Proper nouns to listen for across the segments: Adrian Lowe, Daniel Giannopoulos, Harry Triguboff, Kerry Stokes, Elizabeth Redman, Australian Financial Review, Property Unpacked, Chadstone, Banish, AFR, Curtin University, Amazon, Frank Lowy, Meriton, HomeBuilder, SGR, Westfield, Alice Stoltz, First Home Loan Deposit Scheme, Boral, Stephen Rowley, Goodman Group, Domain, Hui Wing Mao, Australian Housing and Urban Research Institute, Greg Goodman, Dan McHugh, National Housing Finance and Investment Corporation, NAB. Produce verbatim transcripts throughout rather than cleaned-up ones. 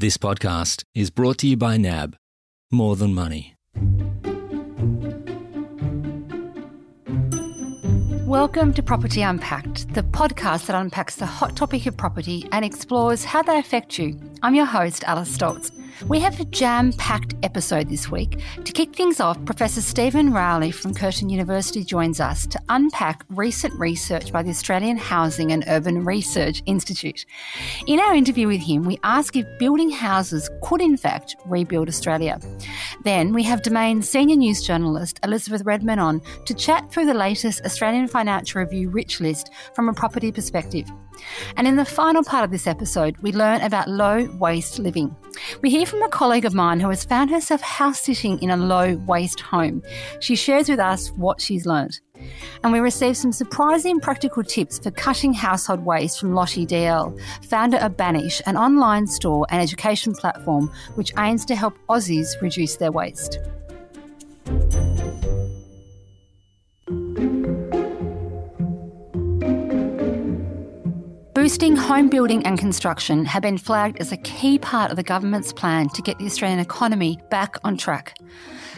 This podcast is brought to you by N A B. More than money. Welcome to Property Unpacked, the podcast that unpacks the hot topic of property and explores how they affect you. I'm your host, Alice Stoltz. We have a jam-packed episode this week. To kick things off, Professor Stephen Rowley from Curtin University joins us to unpack recent research by the Australian Housing and Urban Research Institute. In our interview with him, we ask if building houses could, in fact, rebuild Australia. Then we have Domain senior news journalist Elizabeth Redman on to chat through the latest Australian Financial Review rich list from a property perspective. And in the final part of this episode, we learn about low-waste living. We hear from a colleague of mine who has found herself house-sitting in a low-waste home. She shares with us what she's learned. And we receive some surprising practical tips for cutting household waste from Lottie Diel, founder of Banish, an online store and education platform which aims to help Aussies reduce their waste. Boosting home building and construction have been flagged as a key part of the government's plan to get the Australian economy back on track.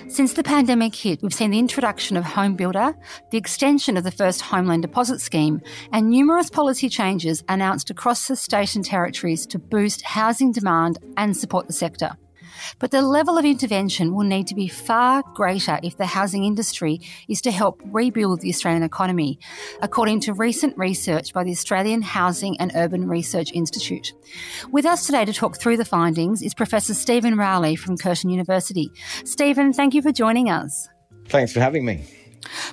Since the pandemic hit, we've seen the introduction of HomeBuilder, the extension of the First Home Loan Deposit Scheme, and numerous policy changes announced across the state and territories to boost housing demand and support the sector. But the level of intervention will need to be far greater if the housing industry is to help rebuild the Australian economy, according to recent research by the Australian Housing and Urban Research Institute. With us today to talk through the findings is Professor Stephen Rowley from Curtin University. Stephen, thank you for joining us. Thanks for having me.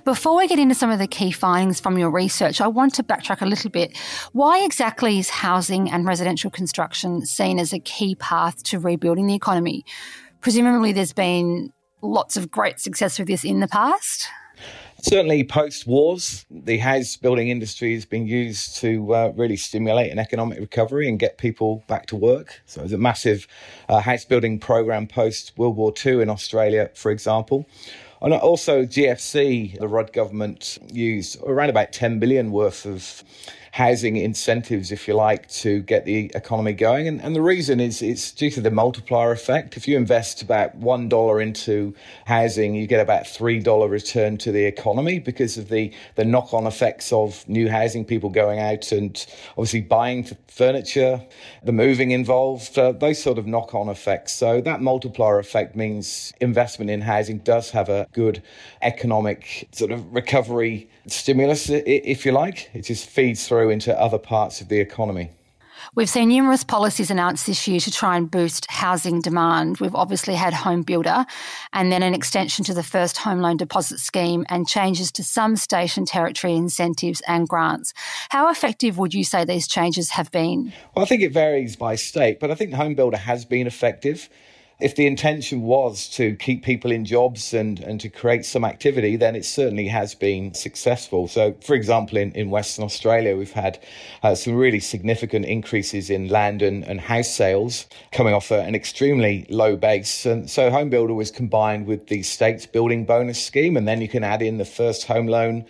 Before we get into some of the key findings from your research, I want to backtrack a little bit. Why exactly is housing and residential construction seen as a key path to rebuilding the economy? Presumably there's been lots of great success with this in the past. Certainly post-wars, the house building industry has been used to uh, really stimulate an economic recovery and get people back to work. So there's a massive uh, house building program post-World War Two in Australia, for example. And also G F C, the Rudd government used around about ten billion dollars worth of housing incentives, if you like, to get the economy going. And, and the reason is it's due to the multiplier effect. If you invest about one dollar into housing, you get about three dollars return to the economy because of the, the knock-on effects of new housing, people going out and obviously buying furniture, the moving involved, uh, those sort of knock-on effects. So that multiplier effect means investment in housing does have a good economic sort of recovery stimulus, if you like. It just feeds through into other parts of the economy. We've seen numerous policies announced this year to try and boost housing demand. We've obviously had HomeBuilder and then an extension to the First Home Loan Deposit Scheme and changes to some state and territory incentives and grants. How effective would you say these changes have been? Well, I think it varies by state, but I think HomeBuilder has been effective. If the intention was to keep people in jobs and, and to create some activity, then it certainly has been successful. So, for example, in, in Western Australia, we've had uh, some really significant increases in land and, and house sales coming off a, an extremely low base. And so HomeBuilder was combined with the state's building bonus scheme, and then you can add in the first home loan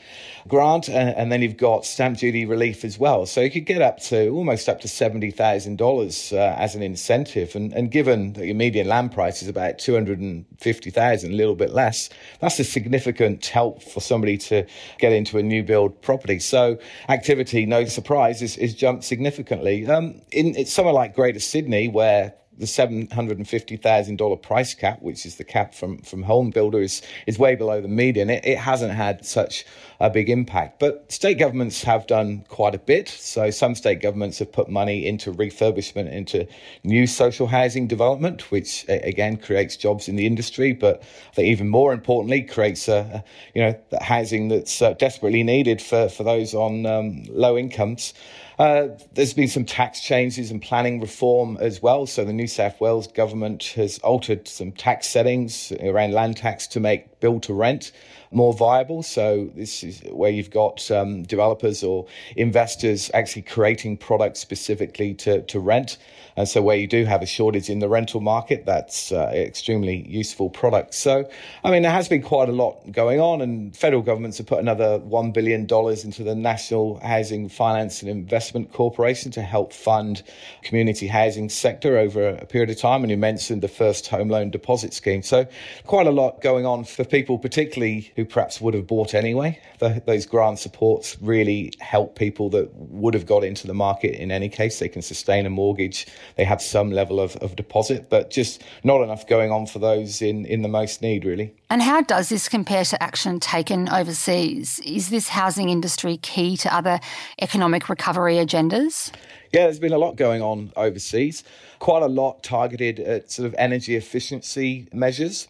grant, and, and then you've got stamp duty relief as well. So you could get up to almost up to seventy thousand dollars uh, as an incentive. And, and given that your median land land price is about two hundred fifty thousand dollars, a little bit less. That's a significant help for somebody to get into a new build property. So activity, no surprise, is, is jumped significantly. Um, in, it's somewhere like Greater Sydney, where the seven hundred fifty thousand dollars price cap, which is the cap from, from HomeBuilder, is, is way below the median. It, it hasn't had such a big impact. But state governments have done quite a bit. So some state governments have put money into refurbishment, into new social housing development, which again creates jobs in the industry. But I think even more importantly, creates a, you know, the housing that's uh, desperately needed for, for those on um, low incomes. Uh, there's been some tax changes and planning reform as well. So the New South Wales government has altered some tax settings around land tax to make build to rent more viable. So this is where you've got um, developers or investors actually creating products specifically to, to rent. And so where you do have a shortage in the rental market, that's uh, extremely useful product. So, I mean, there has been quite a lot going on, and federal governments have put another one billion dollars into the National Housing Finance and Investment Corporation to help fund community housing sector over a period of time. And you mentioned the First Home Loan Deposit Scheme. So quite a lot going on for people, particularly who perhaps would have bought anyway. The, those grant supports really help people that would have got into the market in any case. They can sustain a mortgage. They have some level of, of deposit, but just not enough going on for those in, in the most need, really. And how does this compare to action taken overseas? Is this housing industry key to other economic recovery agendas? Yeah, there's been a lot going on overseas, quite a lot targeted at sort of energy efficiency measures.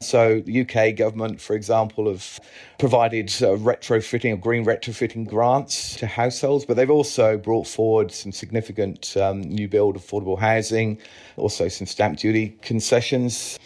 So the U K government, for example, have provided uh, retrofitting or green retrofitting grants to households, but they've also brought forward some significant um, new build affordable housing, also some stamp duty concessions.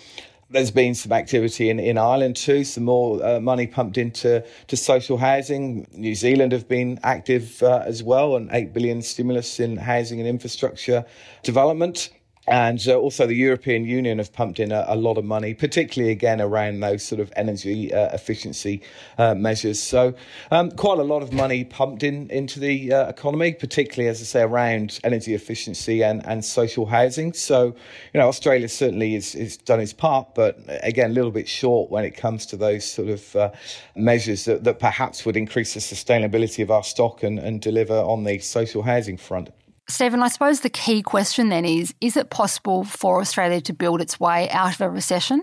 There's been some activity in, in Ireland too, some more uh, money pumped into to social housing. New Zealand have been active uh, as well, an eight billion dollars stimulus in housing and infrastructure development. And uh, also the European Union have pumped in a, a lot of money, particularly, again, around those sort of energy uh, efficiency uh, measures. So um, quite a lot of money pumped in into the uh, economy, particularly, as I say, around energy efficiency and, and social housing. So, you know, Australia certainly is, is done its part, but again, a little bit short when it comes to those sort of uh, measures that, that perhaps would increase the sustainability of our stock and, and deliver on the social housing front. Stephen, I suppose the key question then is, is it possible for Australia to build its way out of a recession?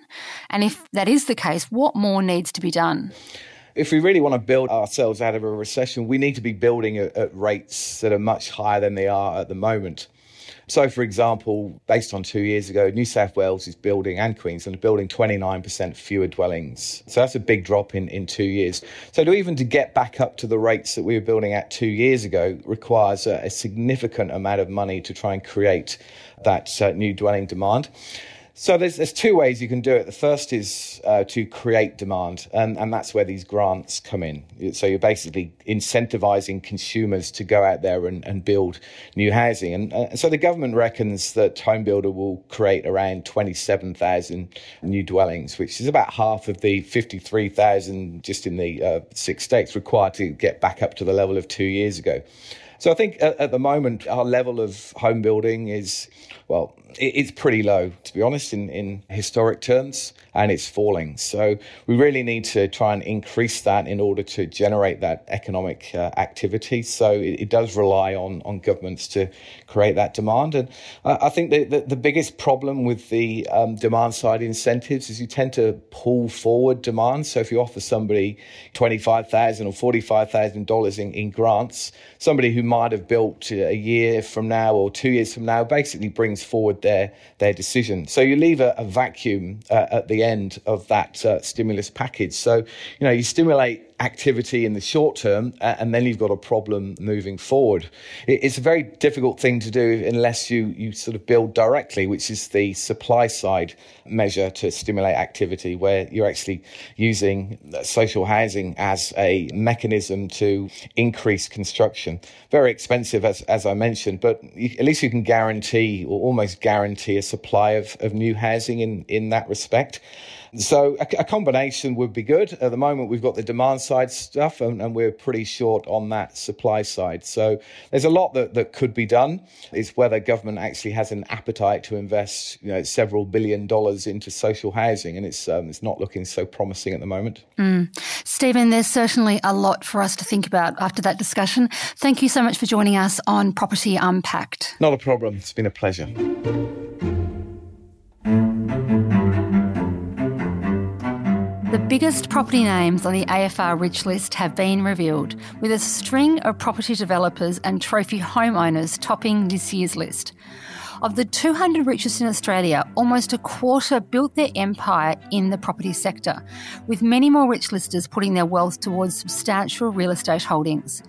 And if that is the case, what more needs to be done? If we really want to build ourselves out of a recession, we need to be building at, at rates that are much higher than they are at the moment. So, for example, based on two years ago, New South Wales is building, and Queensland, building twenty-nine percent fewer dwellings. So that's a big drop in, in two years. So to even to get back up to the rates that we were building at two years ago requires a, a significant amount of money to try and create that uh, new dwelling demand. So there's there's two ways you can do it. The first is uh, to create demand, and, and that's where these grants come in. So you're basically incentivising consumers to go out there and, and build new housing. And uh, so the government reckons that HomeBuilder will create around twenty-seven thousand new dwellings, which is about half of the fifty-three thousand just in the uh, six states required to get back up to the level of two years ago. So I think at the moment, our level of home building is, well, it's pretty low, to be honest, in, in historic terms, and it's falling. So we really need to try and increase that in order to generate that economic uh, activity. So it, it does rely on, on governments to create that demand. And I think the, the, the biggest problem with the um, demand side incentives is you tend to pull forward demand. So if you offer somebody twenty-five thousand dollars or forty-five thousand dollars in, in grants, somebody who might have built a year from now or two years from now basically brings forward their their decision. So you leave a, a vacuum uh, at the end of that uh, stimulus package. So, you know, you stimulate activity in the short term, and then you've got a problem moving forward. It's a very difficult thing to do unless you, you sort of build directly, which is the supply side measure to stimulate activity, where you're actually using social housing as a mechanism to increase construction. Very expensive, as, as I mentioned, but at least you can guarantee or almost guarantee a supply of, of new housing in, in that respect. So a, a combination would be good. At the moment, we've got the demand side stuff, and, and we're pretty short on that supply side. So there's a lot that, that could be done. It's whether government actually has an appetite to invest, you know, several billion dollars into social housing, and it's um, it's not looking so promising at the moment. Mm. Stephen, there's certainly a lot for us to think about after that discussion. Thank you so much for joining us on Property Unpacked. Not a problem. It's been a pleasure. The biggest property names on the A F R Rich List have been revealed, with a string of property developers and trophy homeowners topping this year's list. Of the two hundred richest in Australia, almost a quarter built their empire in the property sector, with many more rich listers putting their wealth towards substantial real estate holdings.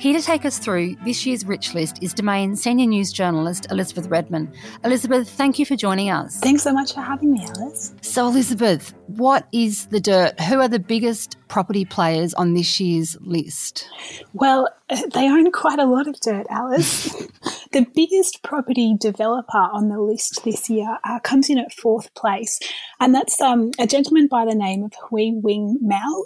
Here to take us through this year's Rich List is Domain senior news journalist Elizabeth Redman. Elizabeth, thank you for joining us. Thanks so much for having me, Alice. So, Elizabeth, what is the dirt? Who are the biggest property players on this year's list? Well, they own quite a lot of dirt, Alice. The biggest property developer on the list this year uh, comes in at fourth place, and that's um, a gentleman by the name of Hui Wing Mao.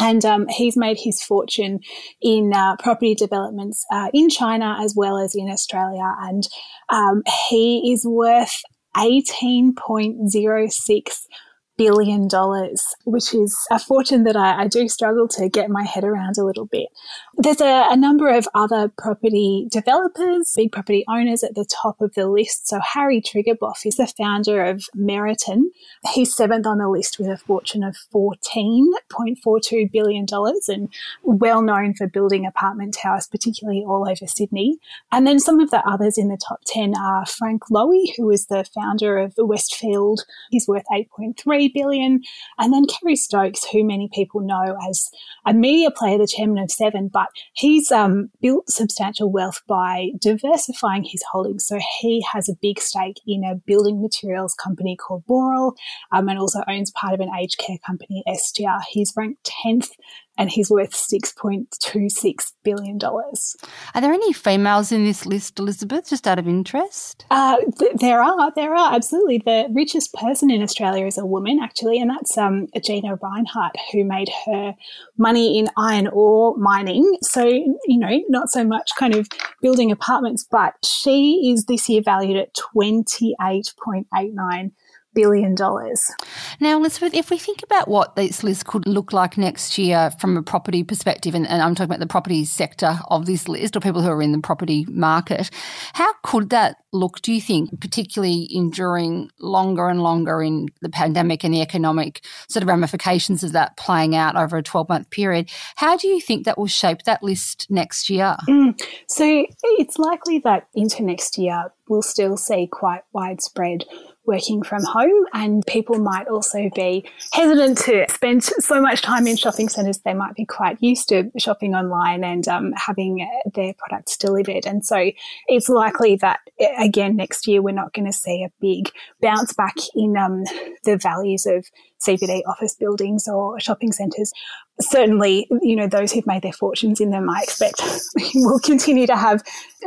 And um, he's made his fortune in uh, property developments uh, in China as well as in Australia. And um, he is worth eighteen point oh six billion dollars, which is a fortune that I, I do struggle to get my head around a little bit. There's a, a number of other property developers, big property owners at the top of the list. So Harry Triguboff is the founder of Meriton. He's seventh on the list with a fortune of fourteen point four two billion dollars and well known for building apartment towers, particularly all over Sydney. And then some of the others in the top ten are Frank Lowy, who is the founder of the Westfield. He's worth eight point three billion dollars. And then Kerry Stokes, who many people know as a media player, the chairman of Seven, but he's um, built substantial wealth by diversifying his holdings. So he has a big stake in a building materials company called Boral um, and also owns part of an aged care company, S G R. He's ranked tenth and he's worth six point two six billion dollars. Are there any females in this list, Elizabeth, just out of interest? Uh, th- there are, there are, absolutely. The richest person in Australia is a woman, actually, and that's um, Gina Reinhart, who made her money in iron ore mining. So, you know, not so much kind of building apartments, but she is this year valued at twenty-eight point eight nine billion dollars. Now, Elizabeth, if we think about what this list could look like next year from a property perspective, and, and I'm talking about the property sector of this list or people who are in the property market, how could that look, do you think, particularly enduring longer and longer in the pandemic and the economic sort of ramifications of that playing out over a twelve-month period? How do you think that will shape that list next year? Mm. So it's likely that into next year we'll still see quite widespread working from home, and people might also be hesitant to spend so much time in shopping centres. They might be quite used to shopping online and um, having their products delivered. And so it's likely that, again, next year we're not going to see a big bounce back in um, the values of C B D office buildings or shopping centres. Certainly, you know, those who've made their fortunes in them, I expect, will continue to have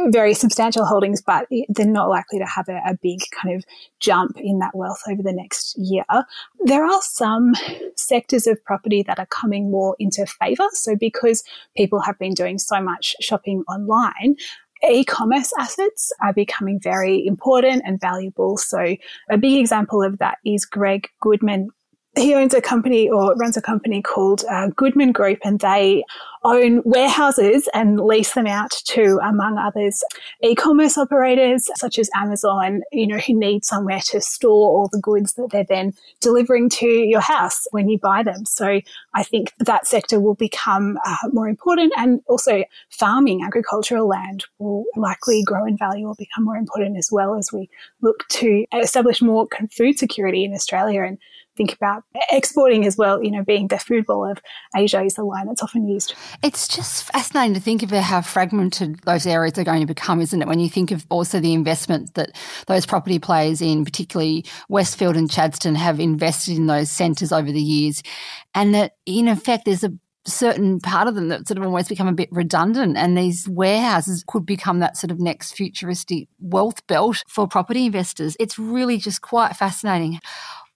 very substantial holdings, but they're not likely to have a, a big kind of jump in that wealth over the next year. There are some sectors of property that are coming more into favour. So because people have been doing so much shopping online, e-commerce assets are becoming very important and valuable. So a big example of that is Greg Goodman. He owns a company or runs a company called uh, Goodman Group, and they own warehouses and lease them out to, among others, e-commerce operators such as Amazon, you know, who need somewhere to store all the goods that they're then delivering to your house when you buy them. So I think that sector will become uh, more important, and also farming, agricultural land will likely grow in value or become more important as well as we look to establish more food security in Australia and think about exporting as well, you know, being the food bowl of Asia is the line that's often used. It's just fascinating to think about how fragmented those areas are going to become, isn't it? When you think of also the investment that those property players in, particularly Westfield and Chadstone, have invested in those centres over the years, and that in effect there's a certain part of them that sort of almost become a bit redundant, and these warehouses could become that sort of next futuristic wealth belt for property investors. It's really just quite fascinating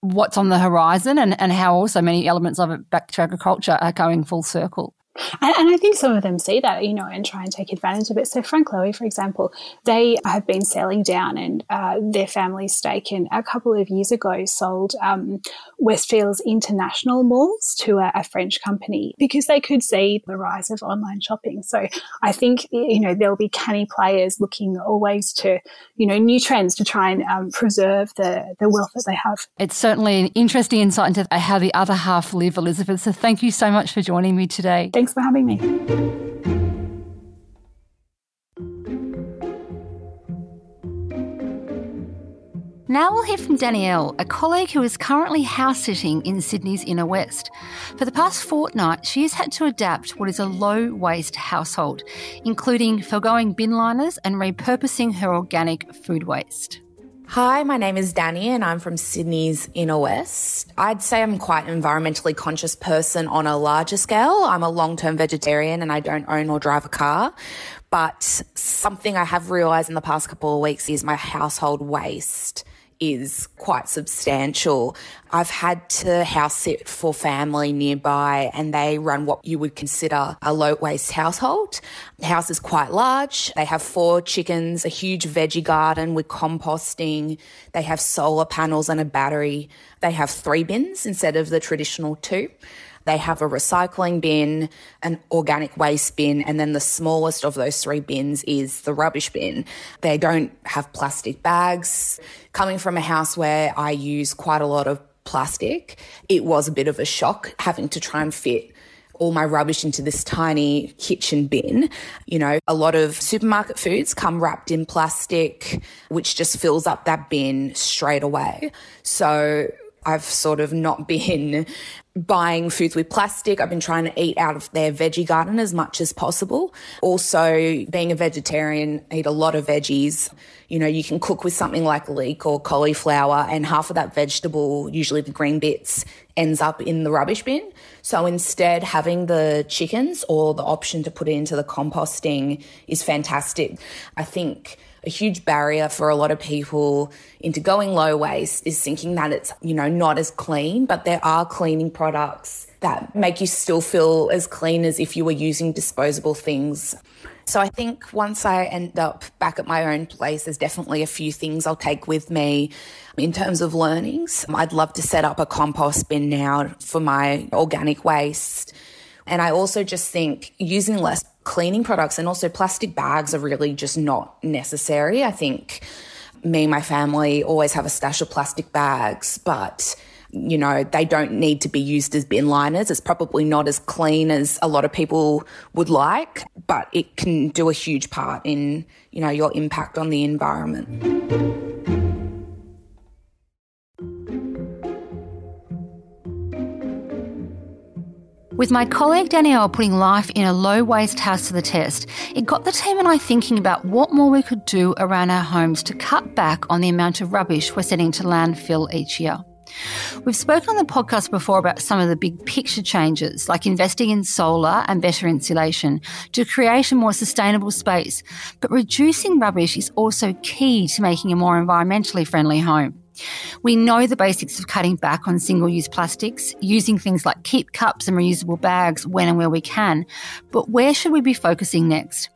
what's on the horizon and, and how also many elements of it back to agriculture are going full circle. And, and I think some of them see that, you know, and try and take advantage of it. So Frank Lowy, for example, they have been selling down, and uh, their family's stake in a couple of years ago sold um, Westfield's international malls to a, a French company because they could see the rise of online shopping. So I think, you know, there'll be canny players looking always to, you know, new trends to try and um, preserve the, the wealth that they have. It's certainly an interesting insight into how the other half live, Elizabeth. So thank you so much for joining me today. Thank Thanks for having me. Now we'll hear from Danielle, a colleague who is currently house-sitting in Sydney's inner west. For the past fortnight, she has had to adapt what is a low-waste household, including foregoing bin liners and repurposing her organic food waste. Hi, my name is Danny and I'm from Sydney's Inner West. I'd say I'm quite an environmentally conscious person on a larger scale. I'm a long-term vegetarian and I don't own or drive a car. But something I have realised in the past couple of weeks is my household waste is quite substantial. I've had to house sit for family nearby and they run what you would consider a low waste household. The house is quite large. They have four chickens, a huge veggie garden with composting. They have solar panels and a battery. They have three bins instead of the traditional two. They have a recycling bin, an organic waste bin, and then the smallest of those three bins is the rubbish bin. They don't have plastic bags. Coming from a house where I use quite a lot of plastic, it was a bit of a shock having to try and fit all my rubbish into this tiny kitchen bin. You know, a lot of supermarket foods come wrapped in plastic, which just fills up that bin straight away. So I've sort of not been buying foods with plastic. I've been trying to eat out of their veggie garden as much as possible. Also, being a vegetarian, I eat a lot of veggies. You know, you can cook with something like leek or cauliflower and half of that vegetable, usually the green bits, ends up in the rubbish bin. So instead, having the chickens or the option to put it into the composting is fantastic. I think a huge barrier for a lot of people into going low waste is thinking that it's, you know, not as clean, but there are cleaning products that make you still feel as clean as if you were using disposable things. So I think once I end up back at my own place, there's definitely a few things I'll take with me in terms of learnings. I'd love to set up a compost bin now for my organic waste. And I also just think using less cleaning products and also plastic bags are really just not necessary. I think me and my family always have a stash of plastic bags, but, you know, they don't need to be used as bin liners. It's probably not as clean as a lot of people would like, but it can do a huge part in, you know, your impact on the environment. With my colleague Danielle putting life in a low-waste house to the test, it got the team and I thinking about what more we could do around our homes to cut back on the amount of rubbish we're sending to landfill each year. We've spoken on the podcast before about some of the big picture changes, like investing in solar and better insulation to create a more sustainable space, but reducing rubbish is also key to making a more environmentally friendly home. We know the basics of cutting back on single-use plastics, using things like keep cups and reusable bags when and where we can, but where should we be focusing next?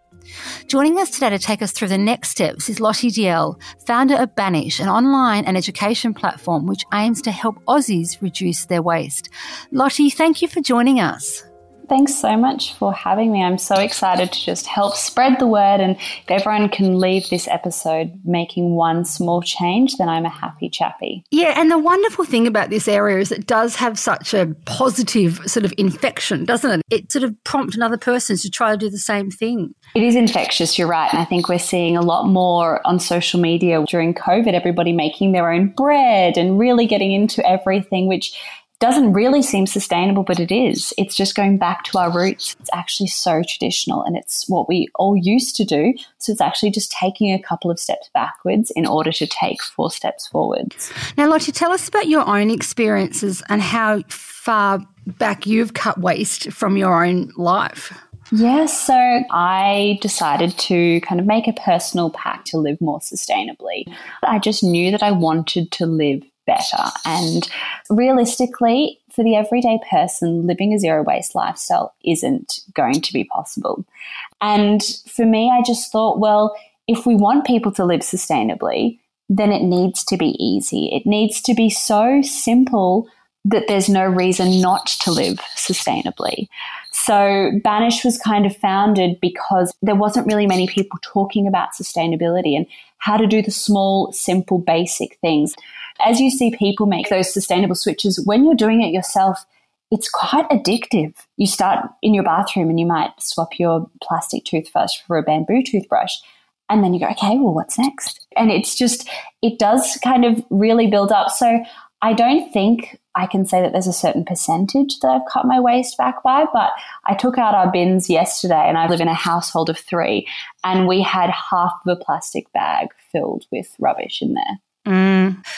Joining us today to take us through the next steps is Lottie Diel, founder of Banish, an online and education platform which aims to help Aussies reduce their waste. Lottie, thank you for joining us. Thanks so much for having me. I'm so excited to just help spread the word, and if everyone can leave this episode making one small change, then I'm a happy chappy. Yeah, and the wonderful thing about this area is it does have such a positive sort of infection, doesn't it? It sort of prompts another person to try to do the same thing. It is infectious, you're right, and I think we're seeing a lot more on social media during COVID, everybody making their own bread and really getting into everything, which doesn't really seem sustainable, but it is. It's just going back to our roots. It's actually so traditional and it's what we all used to do. So it's actually just taking a couple of steps backwards in order to take four steps forwards. Now, Lottie, tell us about your own experiences and how far back you've cut waste from your own life. Yeah, so I decided to kind of make a personal pact to live more sustainably. I just knew that I wanted to live better. And realistically, for the everyday person, living a zero waste lifestyle isn't going to be possible. And for me, I just thought, well, if we want people to live sustainably, then it needs to be easy. It needs to be so simple that there's no reason not to live sustainably. So Banish was kind of founded because there wasn't really many people talking about sustainability and how to do the small, simple, basic things. As you see people make those sustainable switches, when you're doing it yourself, it's quite addictive. You start in your bathroom and you might swap your plastic toothbrush for a bamboo toothbrush. And then you go, okay, well, what's next? And it's just, it does kind of really build up. So I don't think I can say that there's a certain percentage that I've cut my waste back by, but I took out our bins yesterday and I live in a household of three and we had half of a plastic bag filled with rubbish in there.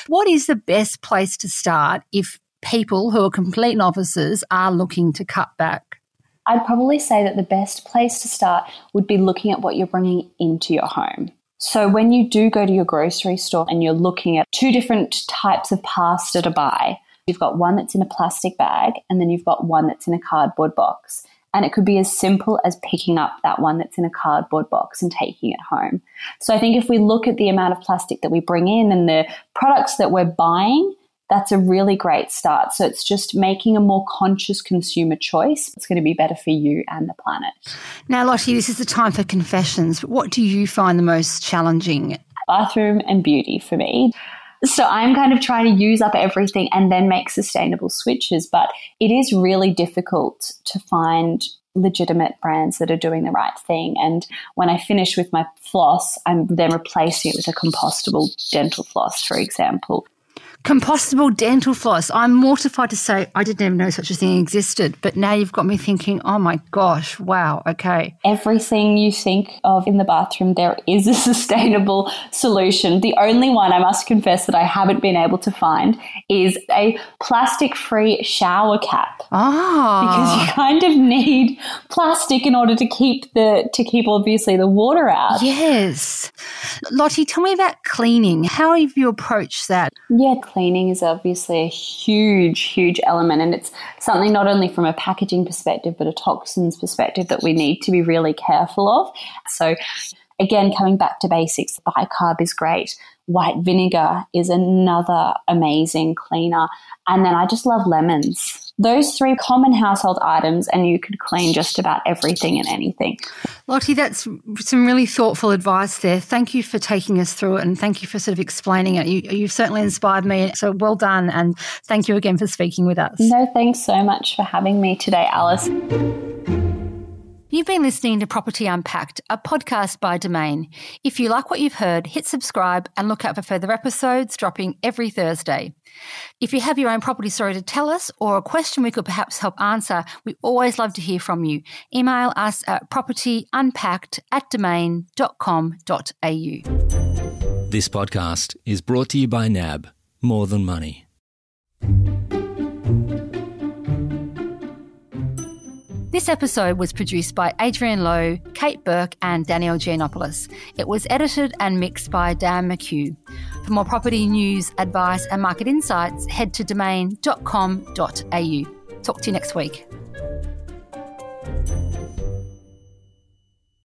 What is the best place to start if people who are complete novices are looking to cut back? I'd probably say that the best place to start would be looking at what you're bringing into your home. So when you do go to your grocery store and you're looking at two different types of pasta to buy, you've got one that's in a plastic bag and then you've got one that's in a cardboard box. And it could be as simple as picking up that one that's in a cardboard box and taking it home. So I think if we look at the amount of plastic that we bring in and the products that we're buying, that's a really great start. So it's just making a more conscious consumer choice. It's going to be better for you and the planet. Now, Lottie, this is the time for confessions. What do you find the most challenging? Bathroom and beauty for me. So I'm kind of trying to use up everything and then make sustainable switches. But it is really difficult to find legitimate brands that are doing the right thing. And when I finish with my floss, I'm then replacing it with a compostable dental floss, for example. Compostable dental floss. I'm mortified to say I didn't even know such a thing existed, but now you've got me thinking, oh my gosh, wow, okay. Everything you think of in the bathroom, there is a sustainable solution. The only one I must confess that I haven't been able to find is a plastic-free shower cap. Ah. Oh. Because you kind of need plastic in order to keep the to keep obviously the water out. Yes. Lottie, tell me about cleaning. How have you approached that? Yeah, cleaning is obviously a huge, huge element, and it's something not only from a packaging perspective but a toxins perspective that we need to be really careful of. So again, coming back to basics, bicarb is great. White vinegar is another amazing cleaner. And then I just love lemons. Those three common household items, and you could clean just about everything and anything. Lottie, that's some really thoughtful advice there. Thank you for taking us through it, and thank you for sort of explaining it. You, you've certainly inspired me. So well done, and thank you again for speaking with us. No, thanks so much for having me today, Alice. You've been listening to Property Unpacked, a podcast by Domain. If you like what you've heard, hit subscribe and look out for further episodes dropping every Thursday. If you have your own property story to tell us or a question we could perhaps help answer, we always love to hear from you. Email us at property unpacked at domain dot com dot a u. This podcast is brought to you by N A B, More Than Money. This episode was produced by Adrian Lowe, Kate Burke and Daniel Giannopoulos. It was edited and mixed by Dan McHugh. For more property news, advice and market insights, head to domain dot com dot a u. Talk to you next week.